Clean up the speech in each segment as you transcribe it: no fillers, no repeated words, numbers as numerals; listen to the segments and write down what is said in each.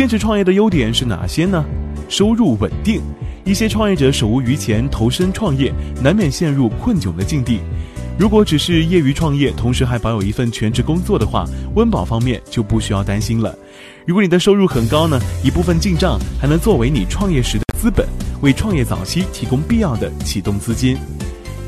兼职创业的优点是哪些呢？收入稳定，一些创业者手无余钱投身创业，难免陷入困窘的境地。如果只是业余创业，同时还保有一份全职工作的话，温饱方面就不需要担心了。如果你的收入很高呢，一部分进账还能作为你创业时的资本，为创业早期提供必要的启动资金。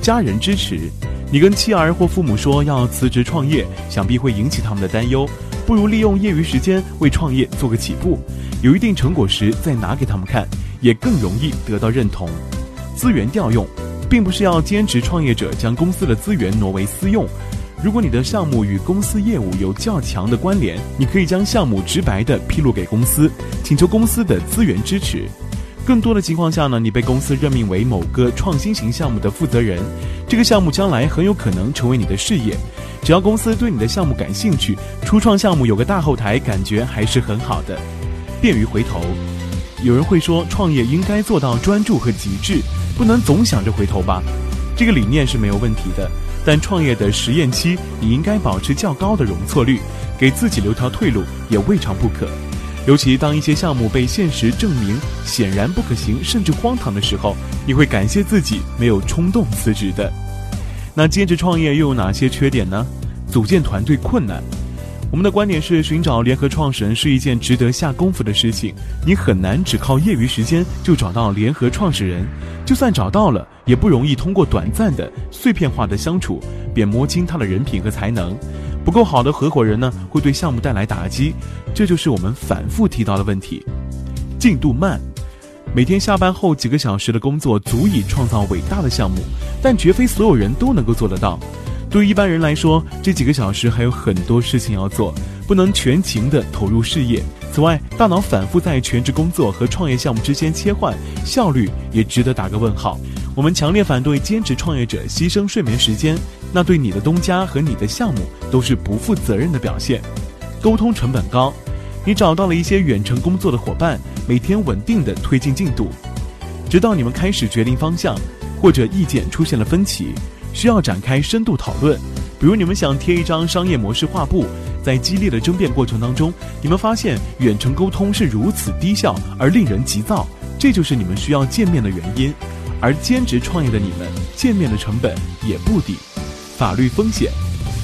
家人支持，你跟妻儿或父母说要辞职创业，想必会引起他们的担忧，不如利用业余时间为创业做个起步，有一定成果时再拿给他们看，也更容易得到认同。资源调用，并不是要兼职创业者将公司的资源挪为私用。如果你的项目与公司业务有较强的关联，你可以将项目直白地披露给公司，请求公司的资源支持。更多的情况下呢，你被公司任命为某个创新型项目的负责人，这个项目将来很有可能成为你的事业。只要公司对你的项目感兴趣，初创项目有个大后台，感觉还是很好的。便于回头，有人会说创业应该做到专注和极致，不能总想着回头吧，这个理念是没有问题的，但创业的实验期你应该保持较高的容错率，给自己留条退路也未尝不可。尤其当一些项目被现实证明显然不可行甚至荒唐的时候，你会感谢自己没有冲动辞职的。那兼职创业又有哪些缺点呢？组建团队困难，我们的观点是寻找联合创始人是一件值得下功夫的事情，你很难只靠业余时间就找到联合创始人，就算找到了也不容易通过短暂的碎片化的相处便摸清他的人品和才能。不够好的合伙人呢，会对项目带来打击，这就是我们反复提到的问题。进度慢，每天下班后几个小时的工作足以创造伟大的项目，但绝非所有人都能够做得到。对于一般人来说，这几个小时还有很多事情要做，不能全情地投入事业。此外，大脑反复在全职工作和创业项目之间切换，效率也值得打个问号。我们强烈反对兼职创业者牺牲睡眠时间，那对你的东家和你的项目都是不负责任的表现。沟通成本高，你找到了一些远程工作的伙伴，每天稳定地推进进度，直到你们开始决定方向，或者意见出现了分歧，需要展开深度讨论。比如你们想贴一张商业模式画布，在激烈的争辩过程当中，你们发现远程沟通是如此低效而令人急躁，这就是你们需要见面的原因。而兼职创业的你们，见面的成本也不低。法律风险，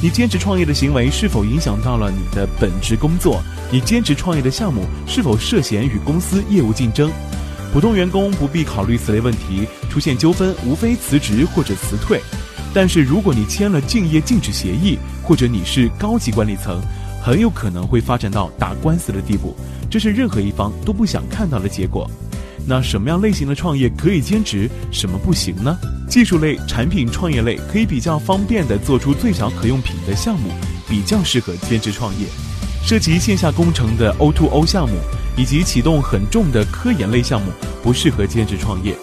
你兼职创业的行为是否影响到了你的本职工作？你兼职创业的项目是否涉嫌与公司业务竞争？普通员工不必考虑此类问题，出现纠纷无非辞职或者辞退。但是如果你签了竞业禁止协议，或者你是高级管理层，很有可能会发展到打官司的地步，这是任何一方都不想看到的结果。那什么样类型的创业可以兼职，什么不行呢？技术类、产品创业类可以比较方便地做出最小可用品的项目，比较适合兼职创业。涉及线下工程的 O2O 项目以及启动很重的科研类项目不适合兼职创业。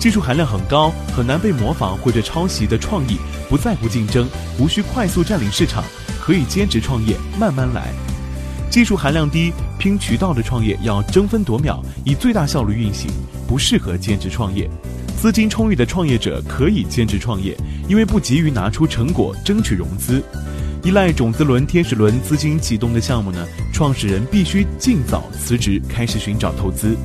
技术含量很高，很难被模仿或者抄袭的创意，不在乎竞争，无需快速占领市场，可以兼职创业，慢慢来。技术含量低，拼渠道的创业要争分夺秒，以最大效率运行，不适合兼职创业。资金充裕的创业者可以兼职创业，因为不急于拿出成果争取融资。依赖种子轮、天使轮资金启动的项目呢，创始人必须尽早辞职，开始寻找投资。